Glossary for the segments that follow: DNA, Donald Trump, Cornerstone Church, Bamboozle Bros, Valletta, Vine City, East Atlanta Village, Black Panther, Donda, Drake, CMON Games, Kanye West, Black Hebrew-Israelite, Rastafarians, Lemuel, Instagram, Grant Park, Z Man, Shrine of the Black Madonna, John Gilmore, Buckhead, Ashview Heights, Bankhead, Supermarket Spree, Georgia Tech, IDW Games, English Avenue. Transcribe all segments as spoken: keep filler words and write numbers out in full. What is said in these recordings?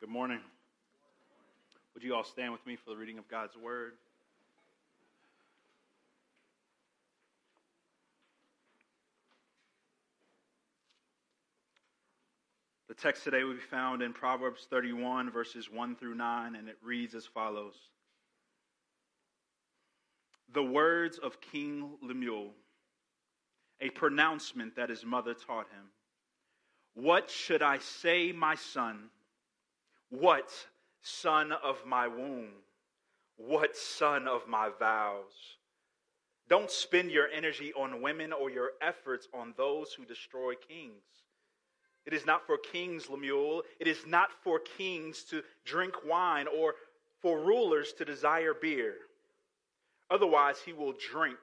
Good morning. Would you all stand with me for the reading of God's Word? The text today will be found in Proverbs thirty-one, verses one through nine, and it reads as follows. The words of King Lemuel, a pronouncement that his mother taught him. What should I say, my son? What son of my womb? What son of my vows? Don't spend your energy on women or your efforts on those who destroy kings. It is not for kings, Lemuel. It is not for kings to drink wine or for rulers to desire beer. Otherwise, he will drink,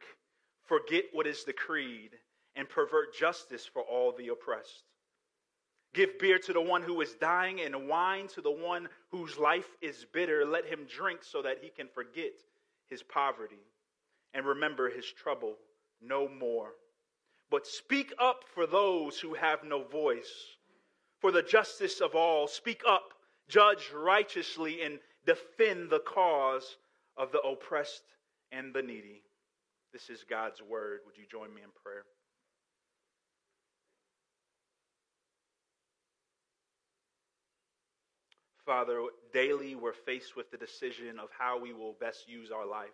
forget what is decreed, and pervert justice for all the oppressed. Give beer to the one who is dying and wine to the one whose life is bitter. Let him drink so that he can forget his poverty and remember his trouble no more. But speak up for those who have no voice, for the justice of all. Speak up, judge righteously, and defend the cause of the oppressed and the needy. This is God's word. Would you join me in prayer? Father, daily we're faced with the decision of how we will best use our life,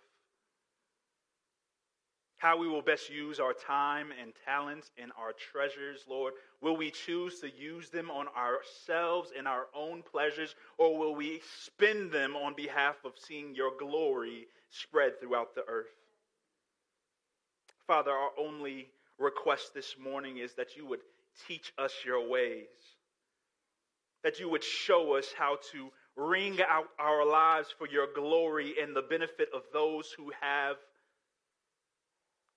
how we will best use our time and talents and our treasures, Lord. Will we choose to use them on ourselves and our own pleasures, or will we spend them on behalf of seeing your glory spread throughout the earth? Father, our only request this morning is that you would teach us your ways, that you would show us how to wring out our lives for your glory and the benefit of those who have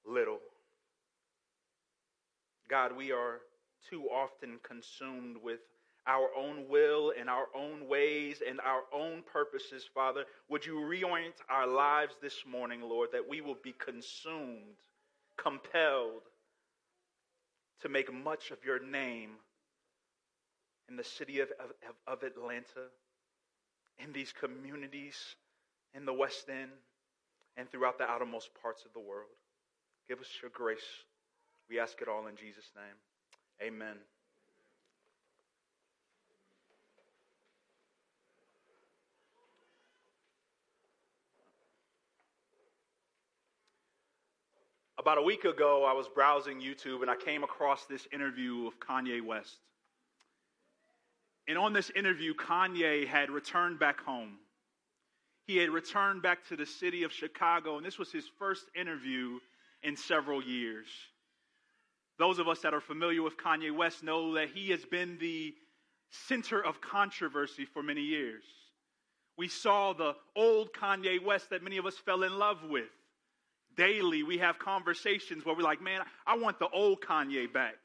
little. God, we are too often consumed with our own will and our own ways and our own purposes, Father. Would you reorient our lives this morning, Lord, that we will be consumed, compelled to make much of your name in the city of, of, of Atlanta, in these communities, in the West End, and throughout the outermost parts of the world. Give us your grace. We ask it all in Jesus' name. Amen. About a week ago, I was browsing YouTube and I came across this interview of Kanye West. And on this interview, Kanye had returned back home. He had returned back to the city of Chicago, and this was his first interview in several years. Those of us that are familiar with Kanye West know that he has been the center of controversy for many years. We saw the old Kanye West that many of us fell in love with. Daily, we have conversations where we're like, man, I want the old Kanye back.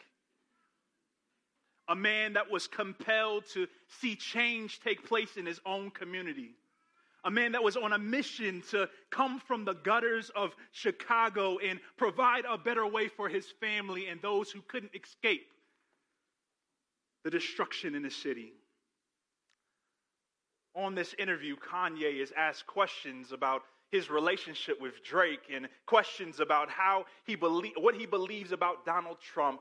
A man that was compelled to see change take place in his own community. A man that was on a mission to come from the gutters of Chicago and provide a better way for his family and those who couldn't escape the destruction in the city. On this interview, Kanye is asked questions about his relationship with Drake and questions about how he believe, what he believes about Donald Trump.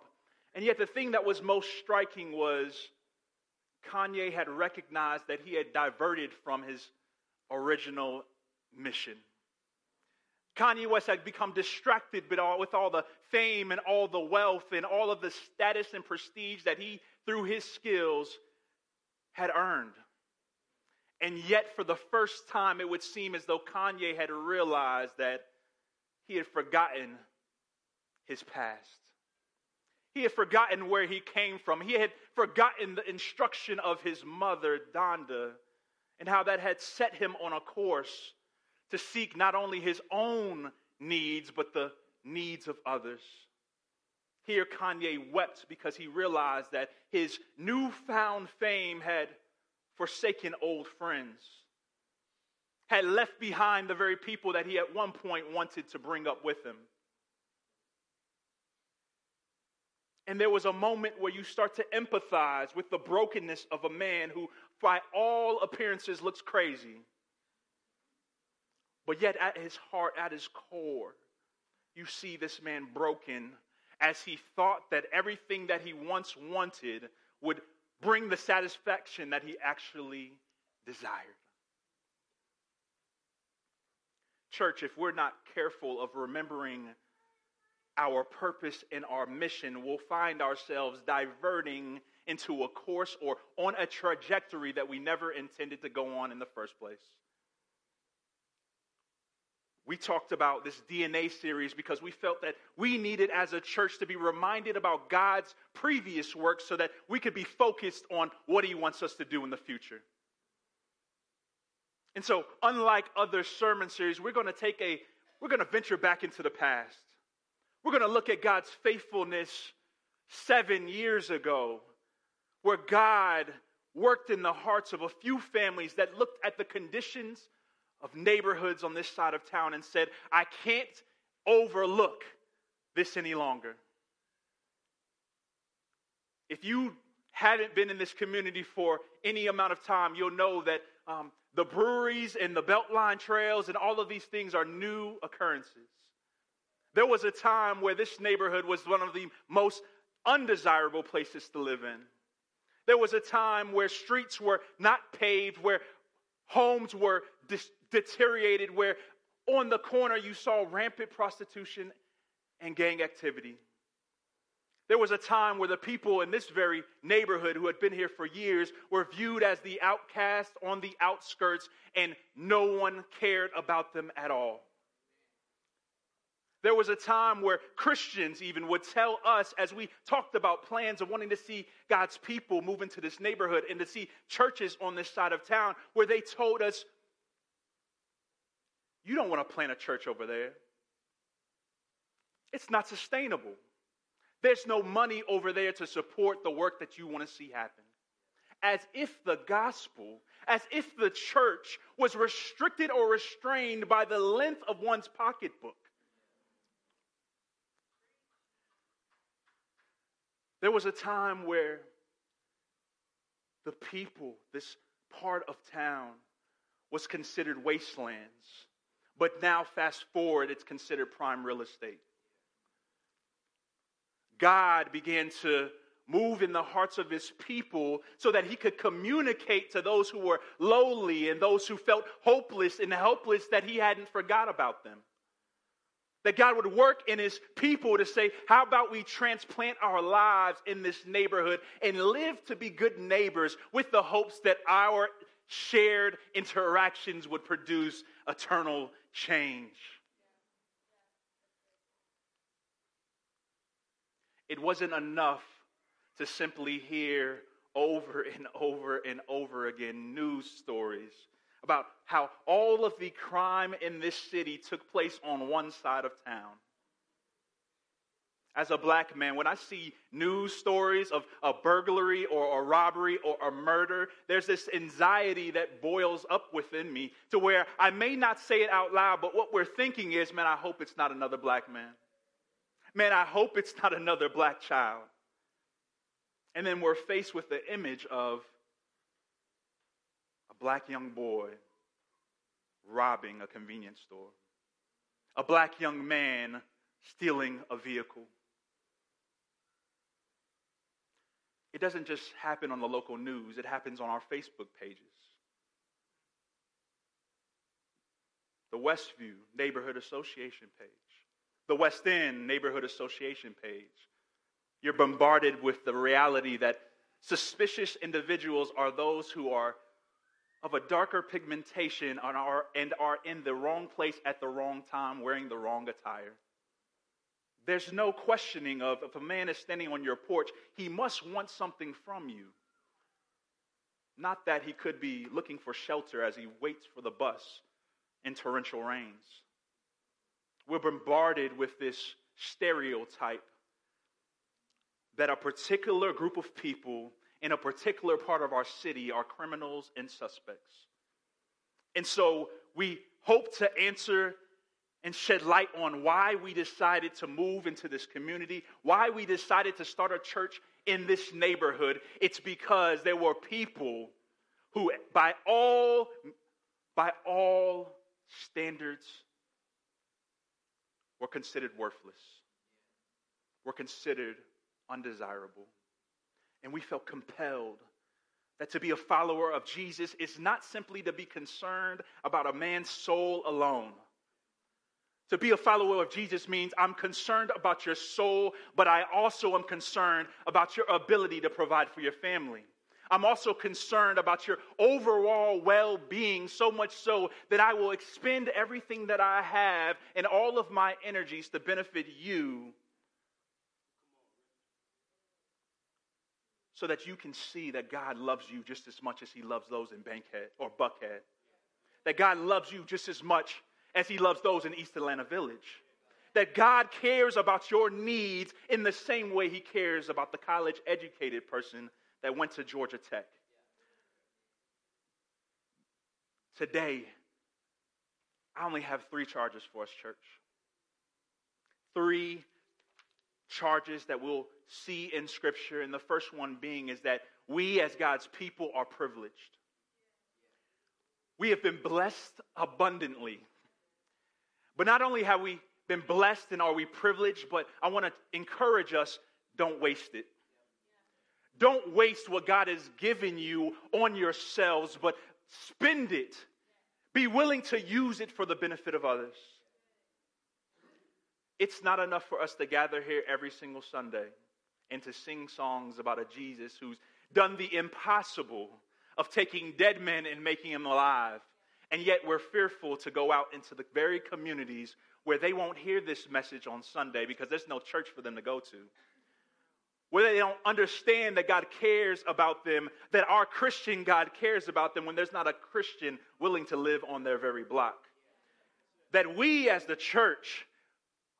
And yet the thing that was most striking was Kanye had recognized that he had diverted from his original mission. Kanye West had become distracted with all, with all the fame and all the wealth and all of the status and prestige that he, through his skills, had earned. And yet, for the first time, it would seem as though Kanye had realized that he had forgotten his past. He had forgotten where he came from. He had forgotten the instruction of his mother, Donda, and how that had set him on a course to seek not only his own needs, but the needs of others. Here, Kanye wept because he realized that his newfound fame had forsaken old friends, had left behind the very people that he at one point wanted to bring up with him. And there was a moment where you start to empathize with the brokenness of a man who, by all appearances, looks crazy. But yet at his heart, at his core, you see this man broken as he thought that everything that he once wanted would bring the satisfaction that he actually desired. Church, if we're not careful of remembering our purpose and our mission, we'll find ourselves diverting into a course or on a trajectory that we never intended to go on in the first place. We talked about this D N A series because we felt that we needed as a church to be reminded about God's previous work so that we could be focused on what he wants us to do in the future. And so, unlike other sermon series, we're going to take a, we're going to venture back into the past. We're going to look at God's faithfulness seven years ago, where God worked in the hearts of a few families that looked at the conditions of neighborhoods on this side of town and said, I can't overlook this any longer. If you haven't been in this community for any amount of time, you'll know that um, the breweries and the Beltline trails and all of these things are new occurrences. There was a time where this neighborhood was one of the most undesirable places to live in. There was a time where streets were not paved, where homes were dis- deteriorated, where on the corner you saw rampant prostitution and gang activity. There was a time where the people in this very neighborhood who had been here for years were viewed as the outcast on the outskirts, and no one cared about them at all. There was a time where Christians even would tell us, as we talked about plans of wanting to see God's people move into this neighborhood and to see churches on this side of town, where they told us, you don't want to plant a church over there. It's not sustainable. There's no money over there to support the work that you want to see happen. As if the gospel, as if the church was restricted or restrained by the length of one's pocketbook. There was a time where the people, this part of town, was considered wastelands. But now, fast forward, it's considered prime real estate. God began to move in the hearts of his people so that he could communicate to those who were lowly and those who felt hopeless and helpless that he hadn't forgot about them. That God would work in his people to say, how about we transplant our lives in this neighborhood and live to be good neighbors with the hopes that our shared interactions would produce eternal change. It wasn't enough to simply hear over and over and over again news stories about how all of the crime in this city took place on one side of town. As a black man, when I see news stories of a burglary or a robbery or a murder, there's this anxiety that boils up within me to where I may not say it out loud, but what we're thinking is, man, I hope it's not another black man. Man, I hope it's not another black child. And then we're faced with the image of black young boy robbing a convenience store. A black young man stealing a vehicle. It doesn't just happen on the local news. It happens on our Facebook pages. The Westview Neighborhood Association page. The West End Neighborhood Association page. You're bombarded with the reality that suspicious individuals are those who are of a darker pigmentation on our, and are in the wrong place at the wrong time, wearing the wrong attire. There's no questioning of, if a man is standing on your porch, he must want something from you. Not that he could be looking for shelter as he waits for the bus in torrential rains. We're bombarded with this stereotype that a particular group of people in a particular part of our city are criminals and suspects. And so we hope to answer and shed light on why we decided to move into this community, why we decided to start a church in this neighborhood. It's because there were people who, by all, by all standards, were considered worthless, were considered undesirable. And we felt compelled that to be a follower of Jesus is not simply to be concerned about a man's soul alone. To be a follower of Jesus means I'm concerned about your soul, but I also am concerned about your ability to provide for your family. I'm also concerned about your overall well-being, so much so that I will expend everything that I have and all of my energies to benefit you, so that you can see that God loves you just as much as he loves those in Bankhead or Buckhead. That God loves you just as much as he loves those in East Atlanta Village. That God cares about your needs in the same way he cares about the college-educated person that went to Georgia Tech. Today, I only have three charges for us, church. Three charges that we'll see in Scripture, and the first one being is that we as God's people are privileged. We have been blessed abundantly. But not only have we been blessed and are we privileged, but I want to encourage us, don't waste it. Don't waste what God has given you on yourselves, but spend it. Be willing to use it for the benefit of others. It's not enough for us to gather here every single Sunday and to sing songs about a Jesus who's done the impossible of taking dead men and making them alive. And yet we're fearful to go out into the very communities where they won't hear this message on Sunday because there's no church for them to go to. Where they don't understand that God cares about them, that our Christian God cares about them when there's not a Christian willing to live on their very block. That we as the church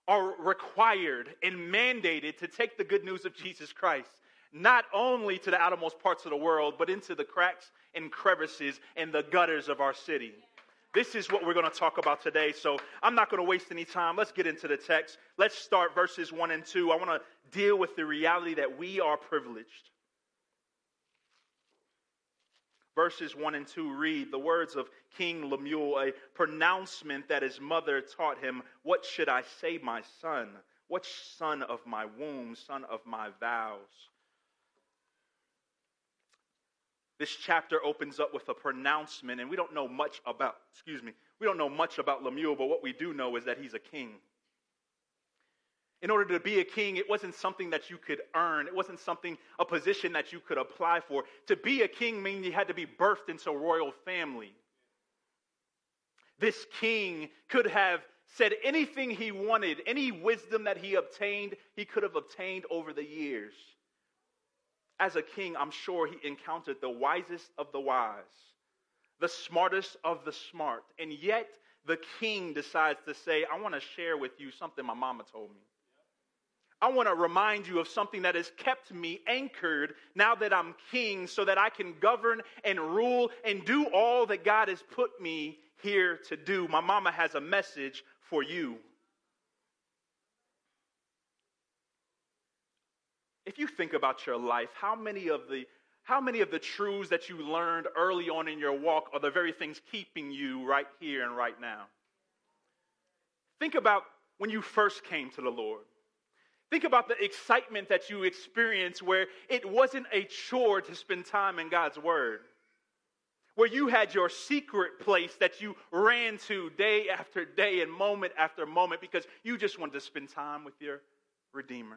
are required and mandated to take the good news of Jesus Christ, not only to the outermost parts of the world, but into the cracks and crevices and the gutters of our city. This is what we're going to talk about today, so I'm not going to waste any time. Let's get into the text. Let's start verses one and two. I want to deal with the reality that we are privileged. Verses one and two read, the words of King Lemuel, a pronouncement that his mother taught him. What should I say, my son? What son of my womb, son of my vows? This chapter opens up with a pronouncement, and we don't know much about, excuse me, we don't know much about Lemuel, but what we do know is that he's a king. In order to be a king, it wasn't something that you could earn. It wasn't something, a position that you could apply for. To be a king means you had to be birthed into a royal family. This king could have said anything he wanted, any wisdom that he obtained, he could have obtained over the years. As a king, I'm sure he encountered the wisest of the wise, the smartest of the smart. And yet, the king decides to say, I want to share with you something my mama told me. I want to remind you of something that has kept me anchored now that I'm king, so that I can govern and rule and do all that God has put me here to do. My mama has a message for you. If you think about your life, how many of the how many of the truths that you learned early on in your walk are the very things keeping you right here and right now? Think about when you first came to the Lord. Think about the excitement that you experienced where it wasn't a chore to spend time in God's Word. Where you had your secret place that you ran to day after day and moment after moment because you just wanted to spend time with your Redeemer.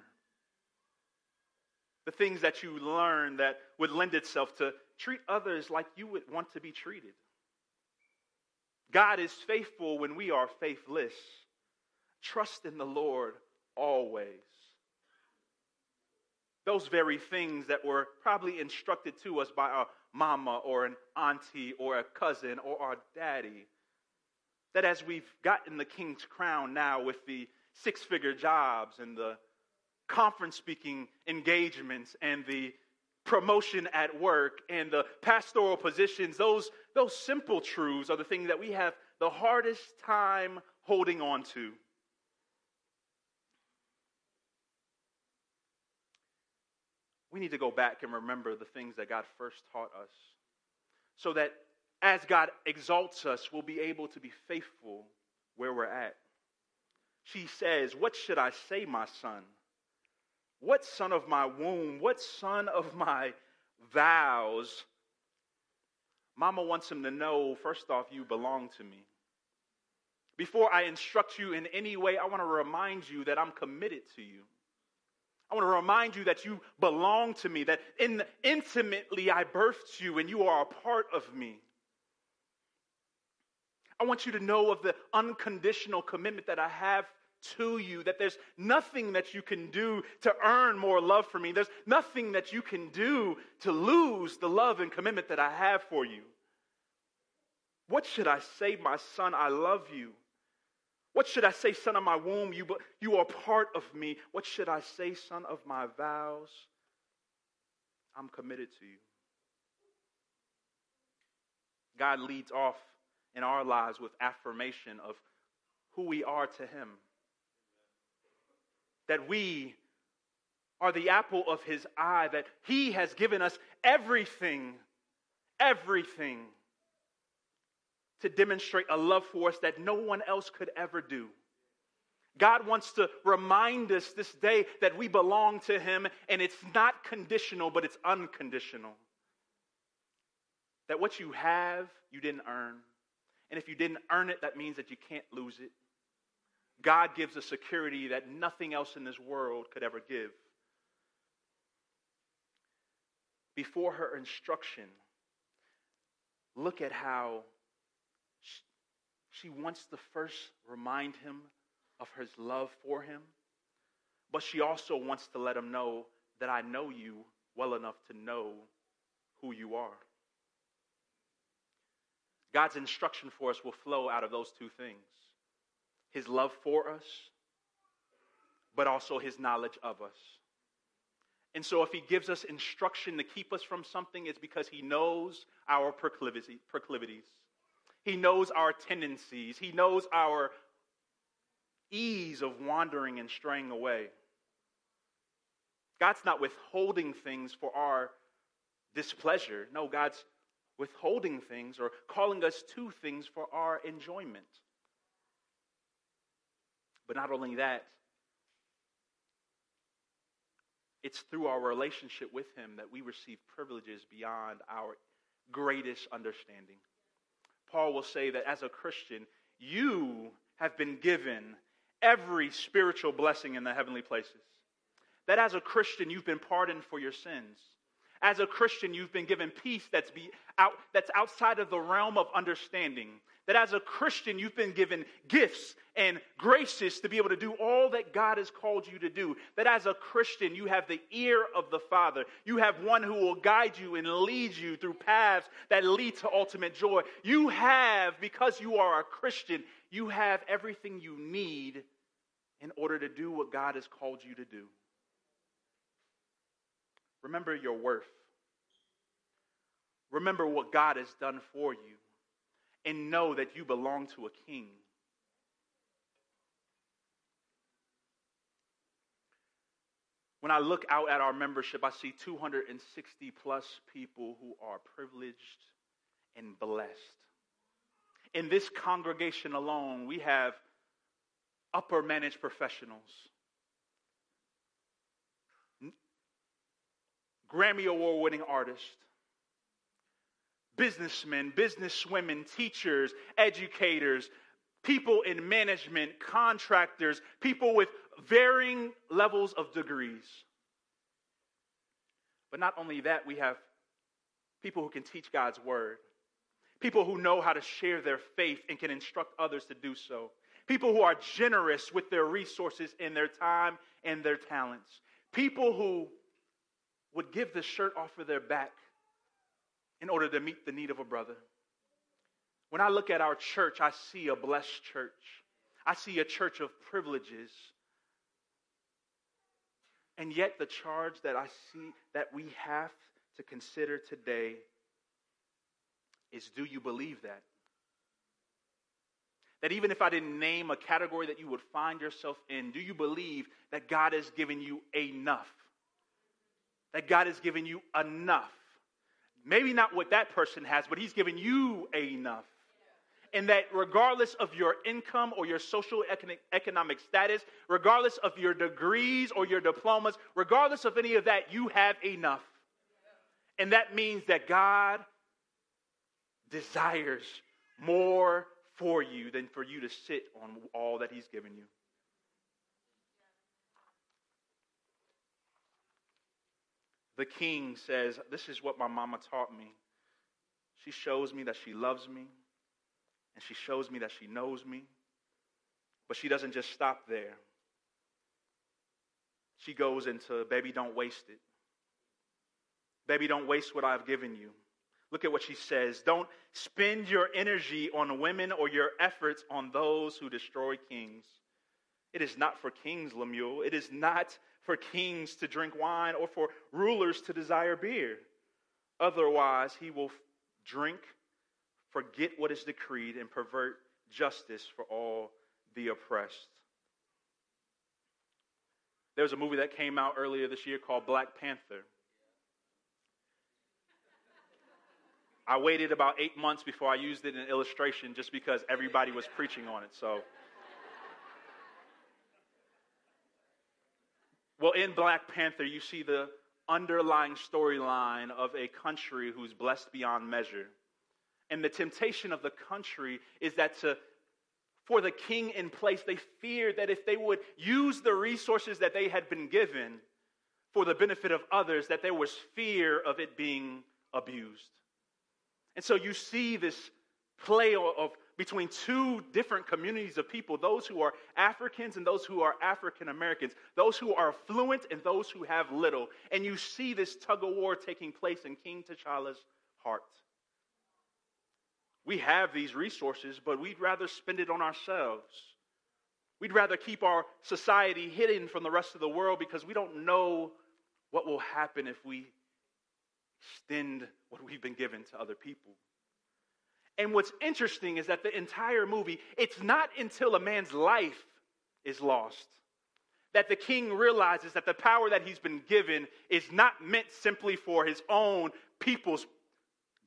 The things that you learned that would lend itself to treat others like you would want to be treated. God is faithful when we are faithless. Trust in the Lord always. Those very things that were probably instructed to us by our mama or an auntie or a cousin or our daddy. That as we've gotten the king's crown now with the six-figure jobs and the conference speaking engagements and the promotion at work and the pastoral positions, those, those simple truths are the things that we have the hardest time holding on to. We need to go back and remember the things that God first taught us, so that as God exalts us, we'll be able to be faithful where we're at. She says, "What should I say, my son? What son of my womb? What son of my vows?" Mama wants him to know, first off, you belong to me. Before I instruct you in any way, I want to remind you that I'm committed to you. I want to remind you that you belong to me, that in, intimately I birthed you and you are a part of me. I want you to know of the unconditional commitment that I have to you, that there's nothing that you can do to earn more love for me. There's nothing that you can do to lose the love and commitment that I have for you. What should I say, my son? I love you. What should I say, son of my womb? You, you are part of me. What should I say, son of my vows? I'm committed to you. God leads off in our lives with affirmation of who we are to him. That we are the apple of his eye, that he has given us everything, everything to demonstrate a love for us that no one else could ever do. God wants to remind us this day that we belong to him, and it's not conditional, but it's unconditional. That what you have, you didn't earn. And if you didn't earn it, that means that you can't lose it. God gives a security that nothing else in this world could ever give. Before her instruction, look at how she wants to first remind him of his love for him, but she also wants to let him know that I know you well enough to know who you are. God's instruction for us will flow out of those two things. His love for us, but also his knowledge of us. And so if he gives us instruction to keep us from something, it's because he knows our proclivity, proclivities. He knows our tendencies. He knows our ease of wandering and straying away. God's not withholding things for our displeasure. No, God's withholding things or calling us to things for our enjoyment. But not only that, it's through our relationship with him that we receive privileges beyond our greatest understanding. Paul will say that as a Christian, you have been given every spiritual blessing in the heavenly places. That as a Christian, you've been pardoned for your sins. As a Christian, you've been given peace that's be out, that's outside of the realm of understanding. That as a Christian, you've been given gifts and graces to be able to do all that God has called you to do. That as a Christian, you have the ear of the Father. You have one who will guide you and lead you through paths that lead to ultimate joy. You have, because you are a Christian, you have everything you need in order to do what God has called you to do. Remember your worth. Remember what God has done for you. And know that you belong to a king. When I look out at our membership, I see two hundred sixty plus people who are privileged and blessed. In this congregation alone, we have upper managed professionals, Grammy Award winning artists, businessmen, businesswomen, teachers, educators, people in management, contractors, people with varying levels of degrees. But not only that, we have people who can teach God's word, people who know how to share their faith and can instruct others to do so, people who are generous with their resources and their time and their talents, people who would give the shirt off of their back in order to meet the need of a brother. When I look at our church, I see a blessed church. I see a church of privileges. And yet the charge that I see that we have to consider today is, do you believe that? that even if I didn't name a category that you would find yourself in, do you believe that God has given you enough? That God has given you enough. Maybe not what that person has, but he's given you enough. And that regardless of your income or your social economic status, regardless of your degrees or your diplomas, regardless of any of that, you have enough. And that means that God desires more for you than for you to sit on all that he's given you. The king says, this is what my mama taught me. She shows me that she loves me. And she shows me that she knows me. But she doesn't just stop there. She goes into, baby, don't waste it. Baby, don't waste what I've given you. Look at what she says. Don't spend your energy on women or your efforts on those who destroy kings. It is not for kings, Lemuel. It is not for kings to drink wine or for rulers to desire beer. Otherwise, he will drink, forget what is decreed, and pervert justice for all the oppressed. There was a movie that came out earlier this year called Black Panther. I waited about eight months before I used it in an illustration just because everybody was preaching on it. So, well, in Black Panther, you see the underlying storyline of a country who's blessed beyond measure. And the temptation of the country is that to, for the king in place, they feared that if they would use the resources that they had been given for the benefit of others, that there was fear of it being abused. And so you see this play of between two different communities of people, those who are Africans and those who are African Americans, those who are affluent and those who have little. And you see this tug of war taking place in King T'Challa's heart. We have these resources, but we'd rather spend it on ourselves. We'd rather keep our society hidden from the rest of the world because we don't know what will happen if we extend what we've been given to other people. And what's interesting is that the entire movie, it's not until a man's life is lost that the king realizes that the power that he's been given is not meant simply for his own people's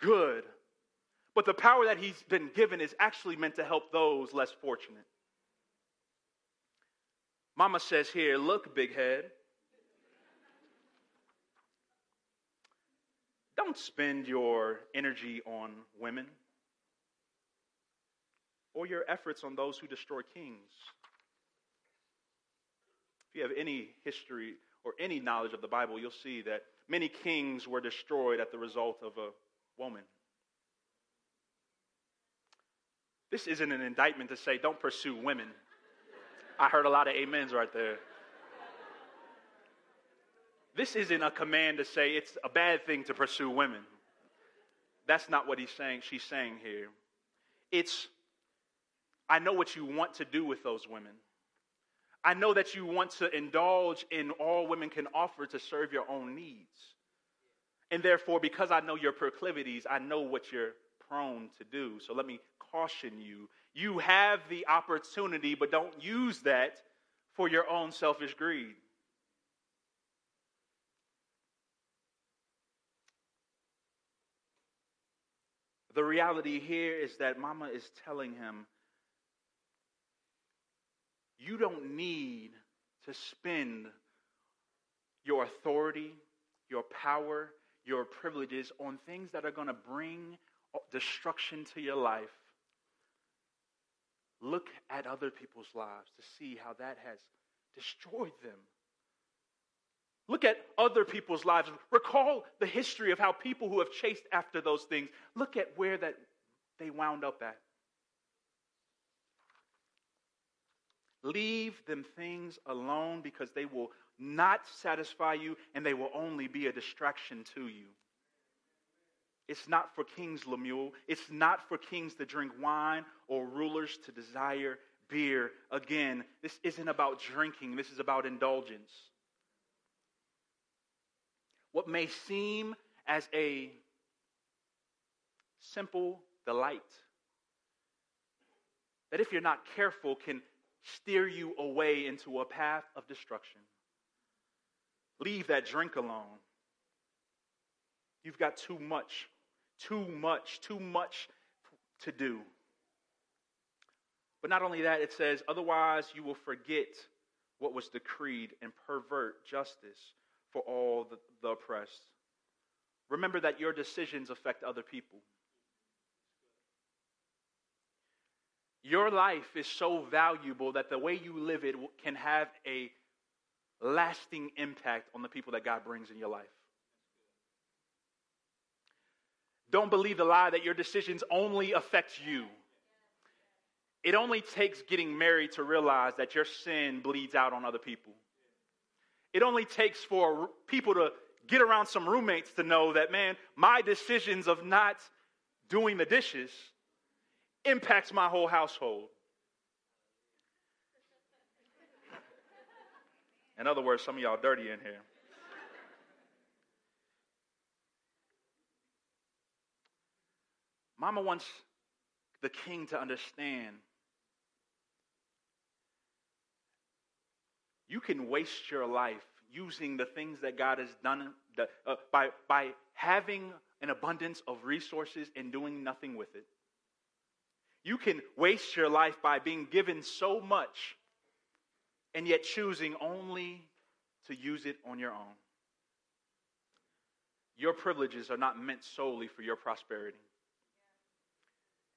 good, but the power that he's been given is actually meant to help those less fortunate. Mama says here, look, big head, don't spend your energy on women or your efforts on those who destroy kings. If you have any history or any knowledge of the Bible, you'll see that many kings were destroyed at the result of a woman. This isn't an indictment to say don't pursue women. I heard a lot of amens right there. This isn't a command to say it's a bad thing to pursue women. That's not what he's saying. She's saying here. It's, I know what you want to do with those women. I know that you want to indulge in all women can offer to serve your own needs. And therefore, because I know your proclivities, I know what you're prone to do. So let me caution you. You have the opportunity, but don't use that for your own selfish greed. The reality here is that Mama is telling him, you don't need to spend your authority, your power, your privileges on things that are going to bring destruction to your life. Look at other people's lives to see how that has destroyed them. Look at other people's lives. Recall the history of how people who have chased after those things, look at where that they wound up at. Leave them things alone because they will not satisfy you and they will only be a distraction to you. It's not for kings, Lemuel. It's not for kings to drink wine or rulers to desire beer. Again, this isn't about drinking. This is about indulgence. What may seem as a simple delight that if you're not careful can steer you away into a path of destruction. Leave that drink alone. You've got too much, too much, too much to do. But not only that, it says, otherwise you will forget what was decreed and pervert justice for all the, the oppressed. Remember that your decisions affect other people. Your life is so valuable that the way you live it can have a lasting impact on the people that God brings in your life. Don't believe the lie that your decisions only affect you. It only takes getting married to realize that your sin bleeds out on other people. It only takes for people to get around some roommates to know that, man, my decisions of not doing the dishes impacts my whole household. In other words, some of y'all dirty in here. Mama wants the king to understand you can waste your life using the things that God has done the, uh, by, by having an abundance of resources and doing nothing with it. You can waste your life by being given so much and yet choosing only to use it on your own. Your privileges are not meant solely for your prosperity.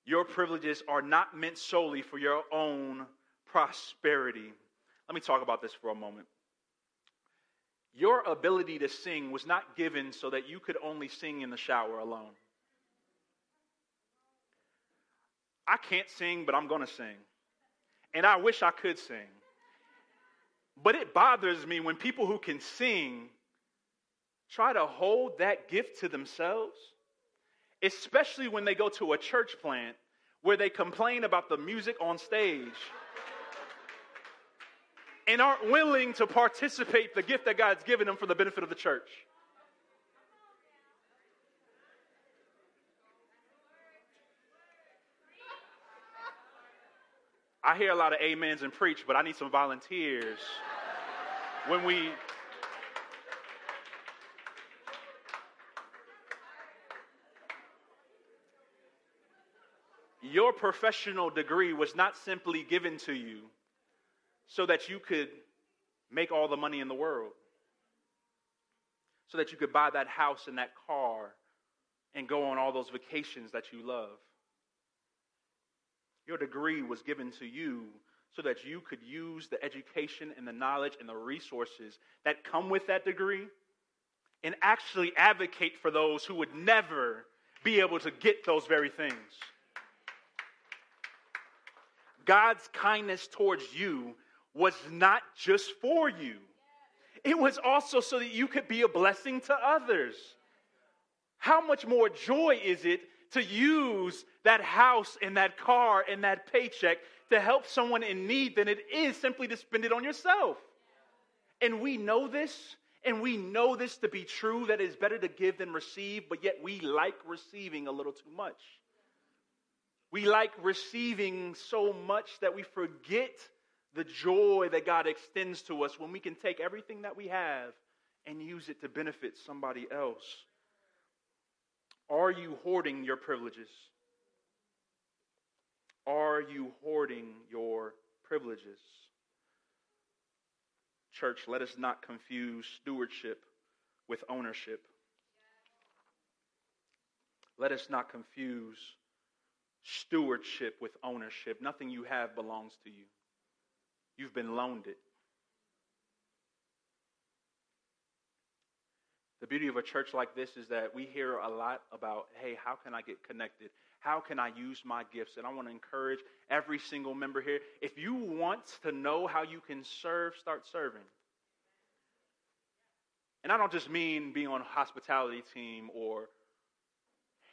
Your privileges are not meant solely for your own prosperity. Let me talk about this for a moment. Your ability to sing was not given so that you could only sing in the shower alone. I can't sing, but I'm going to sing. And I wish I could sing. But it bothers me when people who can sing try to hold that gift to themselves, especially when they go to a church plant where they complain about the music on stage and aren't willing to participate the gift that God's given them for the benefit of the church. I hear a lot of amens and preach, but I need some volunteers. When we... Your professional degree was not simply given to you so that you could make all the money in the world, so that you could buy that house and that car and go on all those vacations that you love. Your degree was given to you so that you could use the education and the knowledge and the resources that come with that degree and actually advocate for those who would never be able to get those very things. God's kindness towards you was not just for you. It was also so that you could be a blessing to others. How much more joy is it to use that house and that car and that paycheck to help someone in need than it is simply to spend it on yourself? And we know this, and we know this to be true, that it's better to give than receive, but yet we like receiving a little too much. We like receiving so much that we forget the joy that God extends to us when we can take everything that we have and use it to benefit somebody else. Are you hoarding your privileges? Are you hoarding your privileges? Church, let us not confuse stewardship with ownership. Let us not confuse stewardship with ownership. Nothing you have belongs to you. You've been loaned it. The beauty of a church like this is that we hear a lot about, hey, how can I get connected? How can I use my gifts? And I want to encourage every single member here. If you want to know how you can serve, start serving. And I don't just mean being on a hospitality team or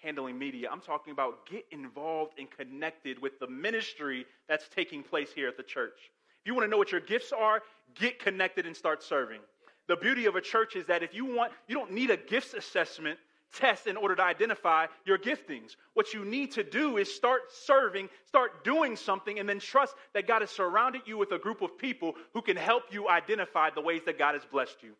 handling media. I'm talking about get involved and connected with the ministry that's taking place here at the church. If you want to know what your gifts are, get connected and start serving. The beauty of a church is that if you want, you don't need a gifts assessment test in order to identify your giftings. What you need to do is start serving, start doing something, and then trust that God has surrounded you with a group of people who can help you identify the ways that God has blessed you.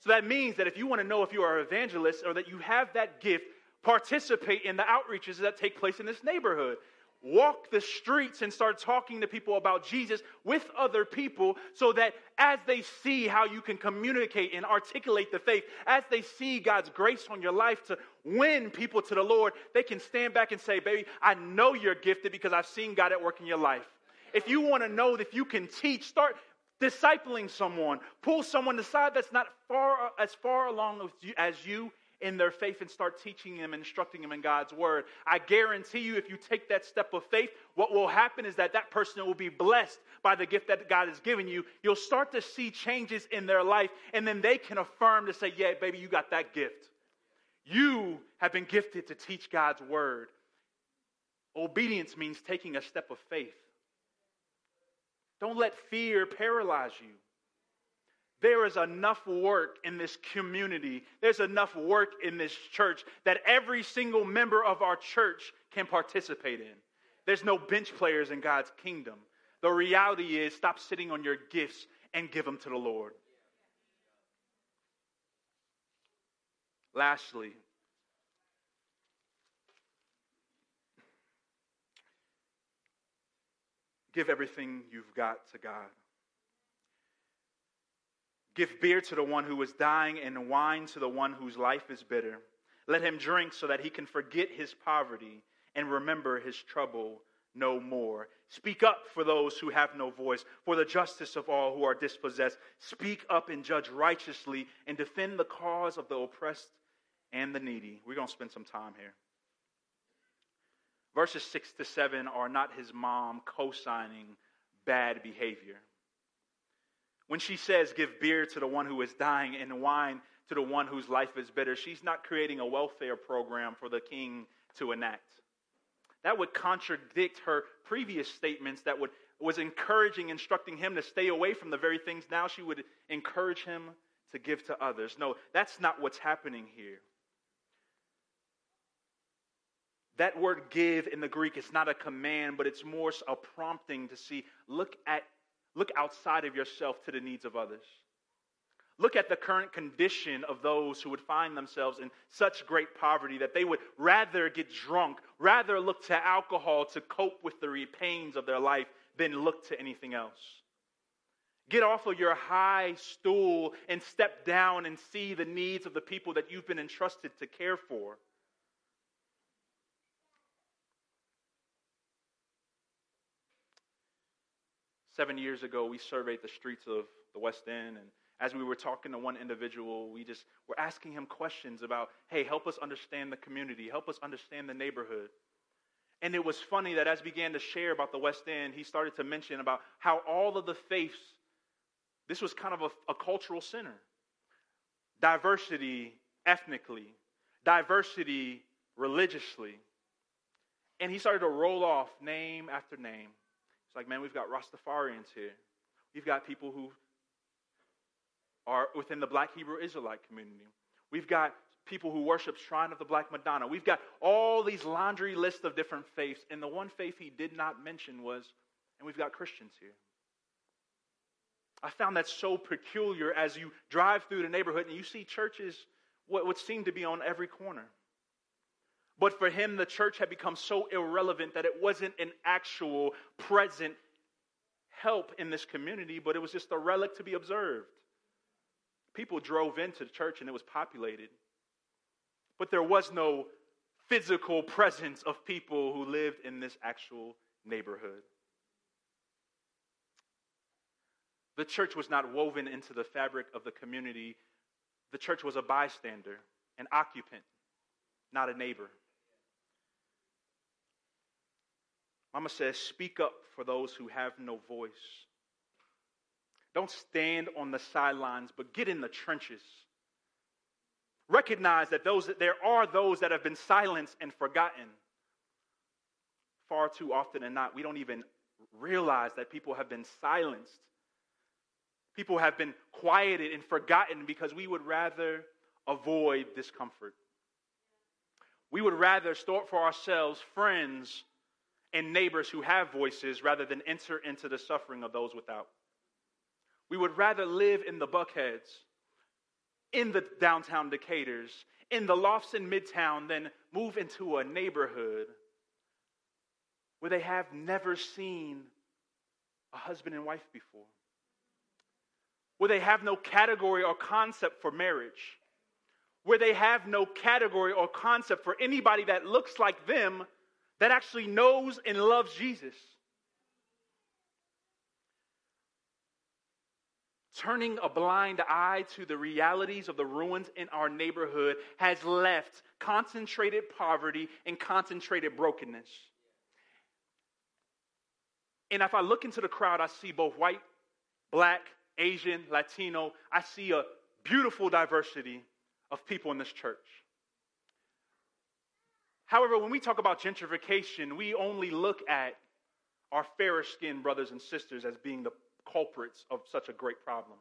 So that means that if you want to know if you are an evangelist or that you have that gift, participate in the outreaches that take place in this neighborhood. Walk the streets and start talking to people about Jesus with other people so that as they see how you can communicate and articulate the faith, as they see God's grace on your life to win people to the Lord, they can stand back and say, baby, I know you're gifted because I've seen God at work in your life. If you want to know that you can teach, start discipling someone. Pull someone aside that's not far as far along as you in their faith and start teaching them and instructing them in God's word. I guarantee you, if you take that step of faith, what will happen is that that person will be blessed by the gift that God has given you. You'll start to see changes in their life, and then they can affirm to say, yeah, baby, you got that gift. You have been gifted to teach God's word. Obedience means taking a step of faith. Don't let fear paralyze you. There is enough work in this community. There's enough work in this church that every single member of our church can participate in. There's no bench players in God's kingdom. The reality is, stop sitting on your gifts and give them to the Lord. Lastly, give everything you've got to God. Give beer to the one who is dying and wine to the one whose life is bitter. Let him drink so that he can forget his poverty and remember his trouble no more. Speak up for those who have no voice, for the justice of all who are dispossessed. Speak up and judge righteously and defend the cause of the oppressed and the needy. We're going to spend some time here. Verses six to seven are not his mom co-signing bad behavior. When she says, give beer to the one who is dying and wine to the one whose life is bitter, she's not creating a welfare program for the king to enact. That would contradict her previous statements that would, was encouraging, instructing him to stay away from the very things now she would encourage him to give to others. No, that's not what's happening here. That word give in the Greek is not a command, but it's more a prompting to see, look at Look outside of yourself to the needs of others. Look at the current condition of those who would find themselves in such great poverty that they would rather get drunk, rather look to alcohol to cope with the pains of their life than look to anything else. Get off of your high stool and step down and see the needs of the people that you've been entrusted to care for. Seven years ago, we surveyed the streets of the West End, and as we were talking to one individual, we just were asking him questions about, hey, help us understand the community, help us understand the neighborhood. And it was funny that as we began to share about the West End, he started to mention about how all of the faiths, this was kind of a, a cultural center. Diversity ethnically, diversity religiously. And he started to roll off name after name. It's like, man, we've got Rastafarians here. We've got people who are within the Black Hebrew-Israelite community. We've got people who worship Shrine of the Black Madonna. We've got all these laundry lists of different faiths. And the one faith he did not mention was, and we've got Christians here. I found that so peculiar as you drive through the neighborhood and you see churches, what would seem to be on every corner. But for him, the church had become so irrelevant that it wasn't an actual present help in this community, but it was just a relic to be observed. People drove into the church and it was populated, but there was no physical presence of people who lived in this actual neighborhood. The church was not woven into the fabric of the community. The church was a bystander, an occupant, not a neighbor. Mama says, speak up for those who have no voice. Don't stand on the sidelines, but get in the trenches. Recognize that those that there are those that have been silenced and forgotten. Far too often than not, we don't even realize that people have been silenced. People have been quieted and forgotten because we would rather avoid discomfort. We would rather start for ourselves friends and neighbors who have voices rather than enter into the suffering of those without. We would rather live in the Buckheads, in the downtown Decaturs, in the lofts in Midtown than move into a neighborhood where they have never seen a husband and wife before, where they have no category or concept for marriage, where they have no category or concept for anybody that looks like them that actually knows and loves Jesus. Turning a blind eye to the realities of the ruins in our neighborhood has left concentrated poverty and concentrated brokenness. And if I look into the crowd, I see both white, black, Asian, Latino. I see a beautiful diversity of people in this church. However, when we talk about gentrification, we only look at our fairer-skinned brothers and sisters as being the culprits of such a great problem.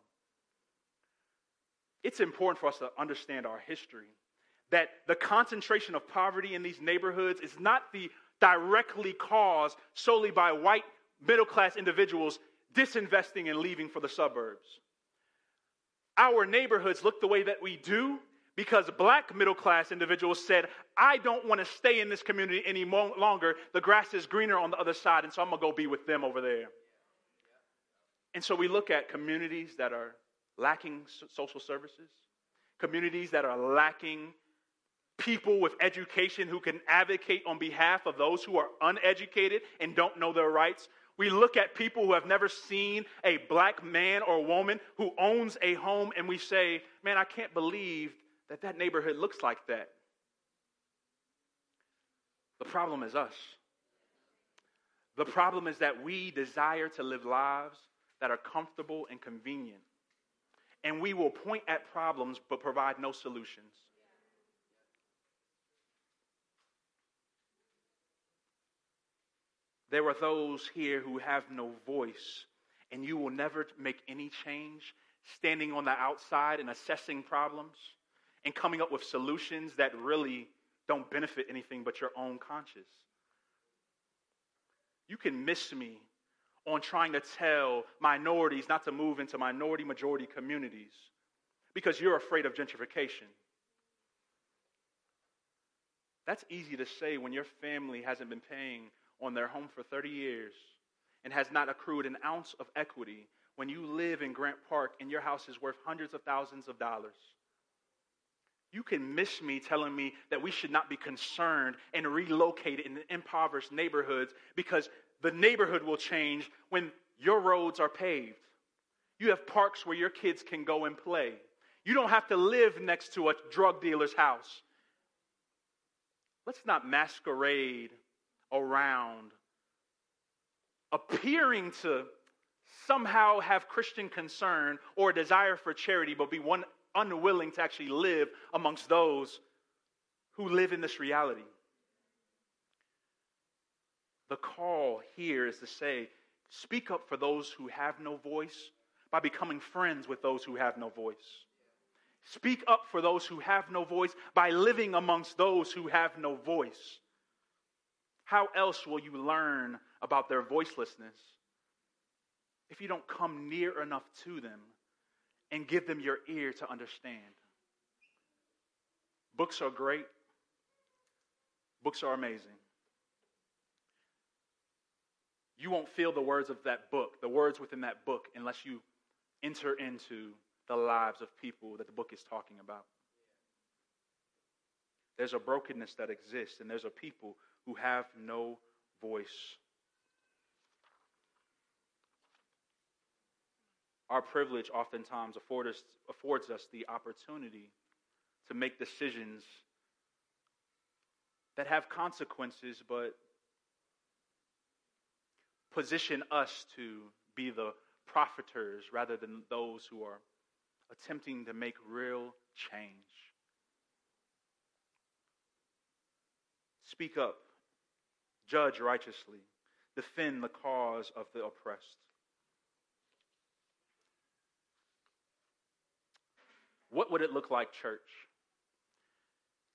It's important for us to understand our history, that the concentration of poverty in these neighborhoods is not the directly caused solely by white middle-class individuals disinvesting and leaving for the suburbs. Our neighborhoods look the way that we do because black middle-class individuals said, I don't want to stay in this community any mo- longer. The grass is greener on the other side, and so I'm going to go be with them over there. And so we look at communities that are lacking social services, communities that are lacking people with education who can advocate on behalf of those who are uneducated and don't know their rights. We look at people who have never seen a black man or woman who owns a home, and we say, man, I can't believe that that neighborhood looks like that. The problem is us. The problem is that we desire to live lives that are comfortable and convenient. And we will point at problems but provide no solutions. There are those here who have no voice, and you will never make any change standing on the outside and assessing problems and coming up with solutions that really don't benefit anything but your own conscience. You can miss me on trying to tell minorities not to move into minority-majority communities because you're afraid of gentrification. That's easy to say when your family hasn't been paying on their home for thirty years and has not accrued an ounce of equity when you live in Grant Park and your house is worth hundreds of thousands of dollars. You can miss me telling me that we should not be concerned and relocate in impoverished neighborhoods because the neighborhood will change when your roads are paved. You have parks where your kids can go and play. You don't have to live next to a drug dealer's house. Let's not masquerade around appearing to somehow have Christian concern or a desire for charity, but be one unwilling to actually live amongst those who live in this reality. The call here is to say, speak up for those who have no voice by becoming friends with those who have no voice. Speak up for those who have no voice by living amongst those who have no voice. How else will you learn about their voicelessness if you don't come near enough to them and give them your ear to understand? Books are great. Books are amazing. You won't feel the words of that book, the words within that book, unless you enter into the lives of people that the book is talking about. There's a brokenness that exists, and there's a people who have no voice. Our privilege oftentimes afford us, affords us the opportunity to make decisions that have consequences, but position us to be the profiteers rather than those who are attempting to make real change. Speak up. Judge righteously, defend the cause of the oppressed. What would it look like, church,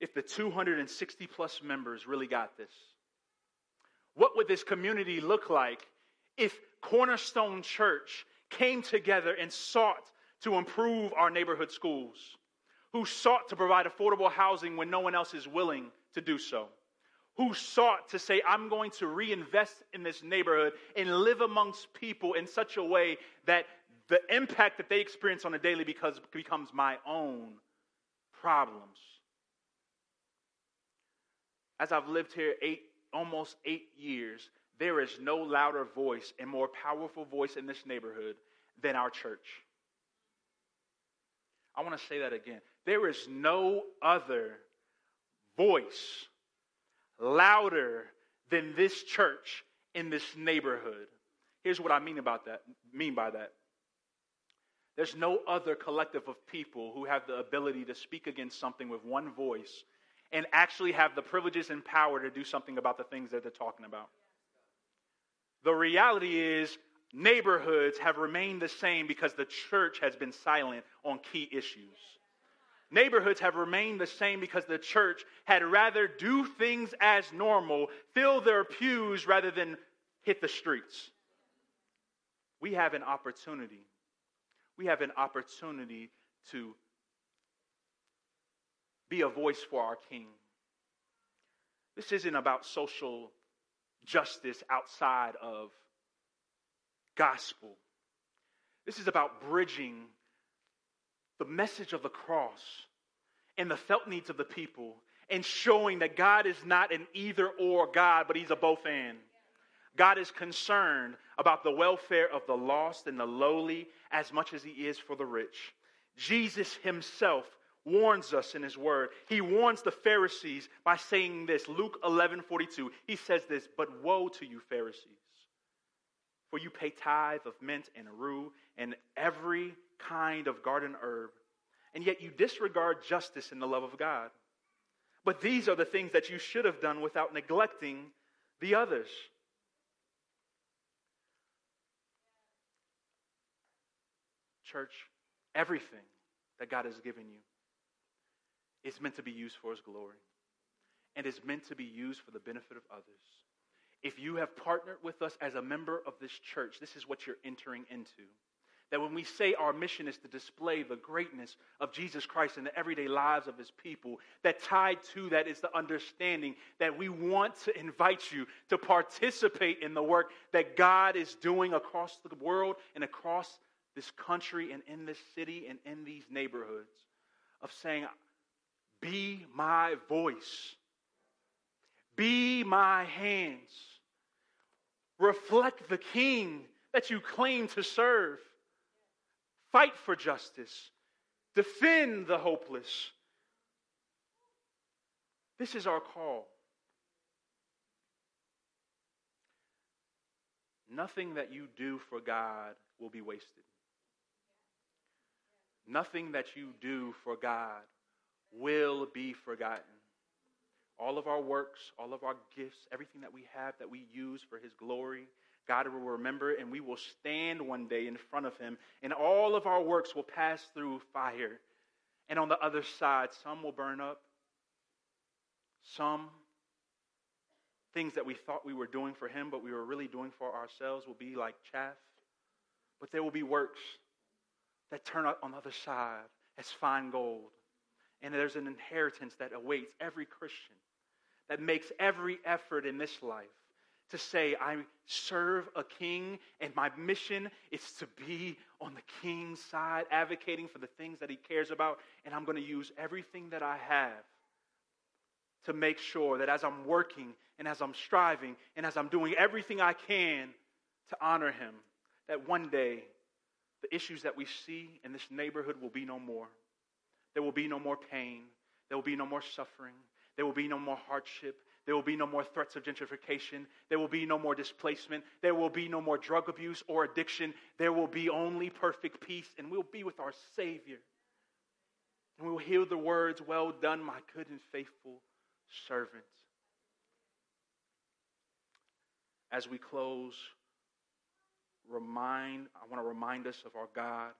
if the two hundred sixty plus members really got this? What would this community look like if Cornerstone Church came together and sought to improve our neighborhood schools, who sought to provide affordable housing when no one else is willing to do so, who sought to say, I'm going to reinvest in this neighborhood and live amongst people in such a way that the impact that they experience on a daily because becomes my own problems. As I've lived here eight, almost eight years, there is no louder voice and more powerful voice in this neighborhood than our church. I want to say that again. There is no other voice louder than this church in this neighborhood. Here's what I mean about that. Mean by that. There's no other collective of people who have the ability to speak against something with one voice and actually have the privileges and power to do something about the things that they're talking about. The reality is, neighborhoods have remained the same because the church has been silent on key issues. Neighborhoods have remained the same because the church had rather do things as normal, fill their pews rather than hit the streets. We have an opportunity. We have an opportunity to be a voice for our King. This isn't about social justice outside of gospel. This is about bridging the message of the cross and the felt needs of the people and showing that God is not an either or God, but he's a both and. God is concerned about the welfare of the lost and the lowly as much as he is for the rich. Jesus himself warns us in his word. He warns the Pharisees by saying this, Luke eleven forty-two. He says this, but woe to you Pharisees, for you pay tithe of mint and rue and every kind of garden herb, and yet you disregard justice and the love of God. But these are the things that you should have done without neglecting the others. Church, everything that God has given you is meant to be used for his glory and is meant to be used for the benefit of others. If you have partnered with us as a member of this church, this is what you're entering into. That when we say our mission is to display the greatness of Jesus Christ in the everyday lives of his people, that tied to that is the understanding that we want to invite you to participate in the work that God is doing across the world and across this country and in this city and in these neighborhoods, of saying, be my voice. Be my hands. Reflect the King that you claim to serve. Fight for justice. Defend the hopeless. This is our call. Nothing that you do for God will be wasted. Nothing that you do for God will be forgotten. All of our works, all of our gifts, everything that we have that we use for his glory, God will remember, and we will stand one day in front of him, and all of our works will pass through fire. And on the other side, some will burn up. Some things that we thought we were doing for him, but we were really doing for ourselves, will be like chaff. But there will be works that turn up on the other side as fine gold. And there's an inheritance that awaits every Christian that makes every effort in this life to say, I serve a King, and my mission is to be on the King's side, advocating for the things that he cares about, and I'm going to use everything that I have to make sure that as I'm working and as I'm striving and as I'm doing everything I can to honor him, that one day the issues that we see in this neighborhood will be no more. There will be no more pain. There will be no more suffering. There will be no more hardship. There will be no more threats of gentrification. There will be no more displacement. There will be no more drug abuse or addiction. There will be only perfect peace, and we'll be with our Savior. And we will hear the words, well done, my good and faithful servant. As we close, remind, I want to remind us of our God.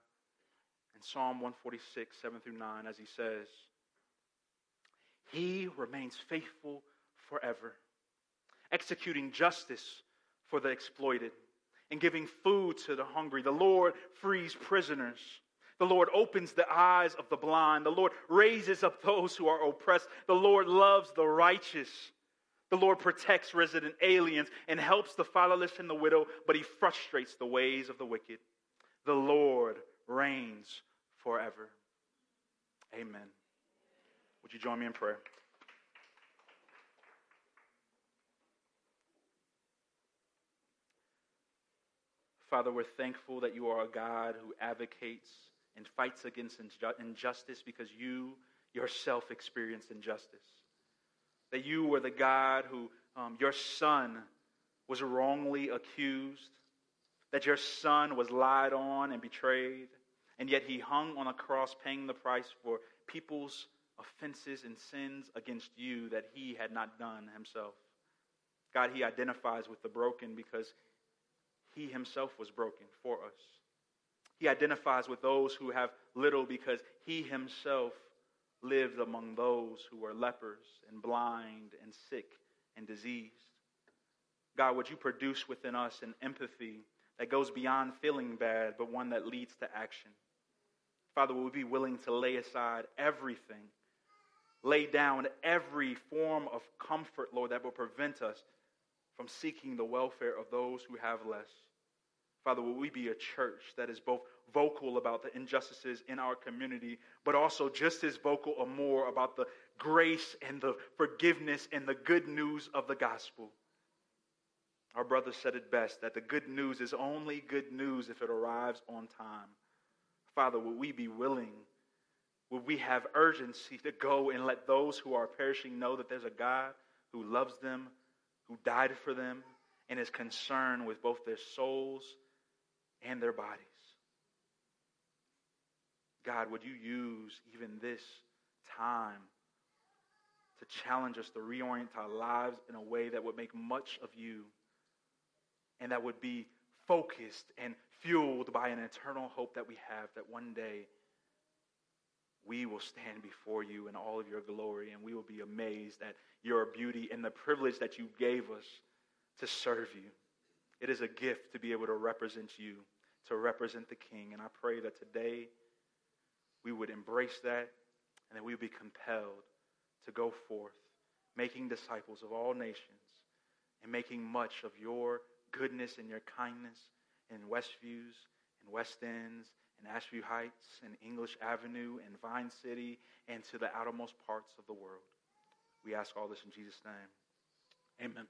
In Psalm one forty-six, seven through nine, as he says, He remains faithful forever, executing justice for the exploited and giving food to the hungry. The Lord frees prisoners. The Lord opens the eyes of the blind. The Lord raises up those who are oppressed. The Lord loves the righteous. The Lord protects resident aliens and helps the fatherless and the widow, but he frustrates the ways of the wicked. The Lord reigns forever. Amen. Would you join me in prayer? Father, we're thankful that you are a God who advocates and fights against injustice because you yourself experienced injustice. That you were the God who, um, your son was wrongly accused, that your son was lied on and betrayed, and yet he hung on a cross paying the price for people's offenses and sins against you that he had not done himself. God, he identifies with the broken because he himself was broken for us. He identifies with those who have little because he himself lived among those who were lepers and blind and sick and diseased. God, would you produce within us an empathy that goes beyond feeling bad, but one that leads to action? Father, would we be willing to lay aside everything, lay down every form of comfort, Lord, that will prevent us from seeking the welfare of those who have less? Father, will we be a church that is both vocal about the injustices in our community, but also just as vocal or more about the grace and the forgiveness and the good news of the gospel? Our brother said it best, that the good news is only good news if it arrives on time. Father, will we be willing, will we have urgency to go and let those who are perishing know that there's a God who loves them, who died for them, and is concerned with both their souls and their bodies. God, would you use even this time to challenge us to reorient our lives in a way that would make much of you and that would be focused and fueled by an eternal hope that we have that one day we will stand before you in all of your glory, and we will be amazed at your beauty and the privilege that you gave us to serve you. It is a gift to be able to represent you, to represent the King. And I pray that today we would embrace that and that we would be compelled to go forth, making disciples of all nations and making much of your goodness and your kindness in Westviews and West Ends and Ashview Heights and English Avenue and Vine City and to the outermost parts of the world. We ask all this in Jesus' name. Amen.